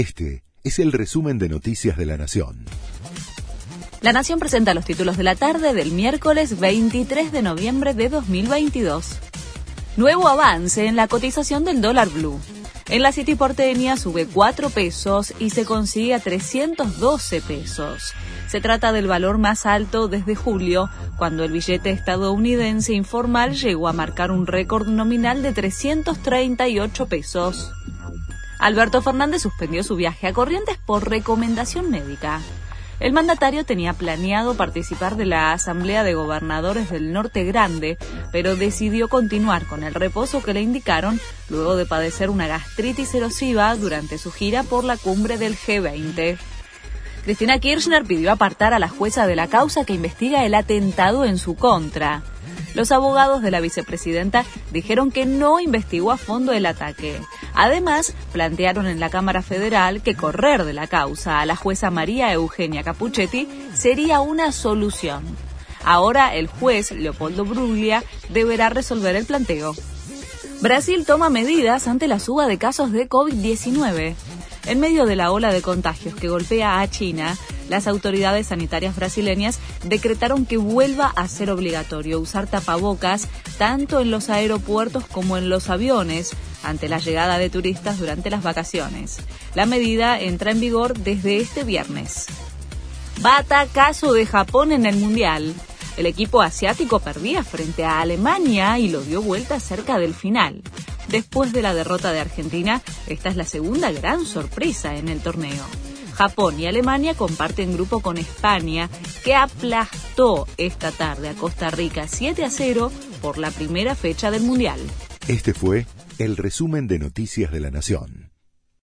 Este es el resumen de Noticias de la Nación. La Nación presenta los títulos de la tarde del miércoles 23 de noviembre de 2022. Nuevo avance en la cotización del dólar blue. En la City porteña sube 4 pesos y se consigue a 312 pesos. Se trata del valor más alto desde julio, cuando el billete estadounidense informal llegó a marcar un récord nominal de 338 pesos. Alberto Fernández suspendió su viaje a Corrientes por recomendación médica. El mandatario tenía planeado participar de la Asamblea de Gobernadores del Norte Grande, pero decidió continuar con el reposo que le indicaron luego de padecer una gastritis erosiva durante su gira por la cumbre del G20. Cristina Kirchner pidió apartar a la jueza de la causa que investiga el atentado en su contra. Los abogados de la vicepresidenta dijeron que no investigó a fondo el ataque. Además, plantearon en la Cámara Federal que correr de la causa a la jueza María Eugenia Capuchetti sería una solución. Ahora el juez Leopoldo Bruglia deberá resolver el planteo. Brasil toma medidas ante la suba de casos de COVID-19. En medio de la ola de contagios que golpea a China, las autoridades sanitarias brasileñas decretaron que vuelva a ser obligatorio usar tapabocas tanto en los aeropuertos como en los aviones ante la llegada de turistas durante las vacaciones. La medida entra en vigor desde este viernes. Batacazo de Japón en el Mundial. El equipo asiático perdía frente a Alemania y lo dio vuelta cerca del final. Después de la derrota de Argentina, esta es la segunda gran sorpresa en el torneo. Japón y Alemania comparten grupo con España, que aplastó esta tarde a Costa Rica 7-0 por la primera fecha del Mundial. Este fue el resumen de Noticias de la Nación.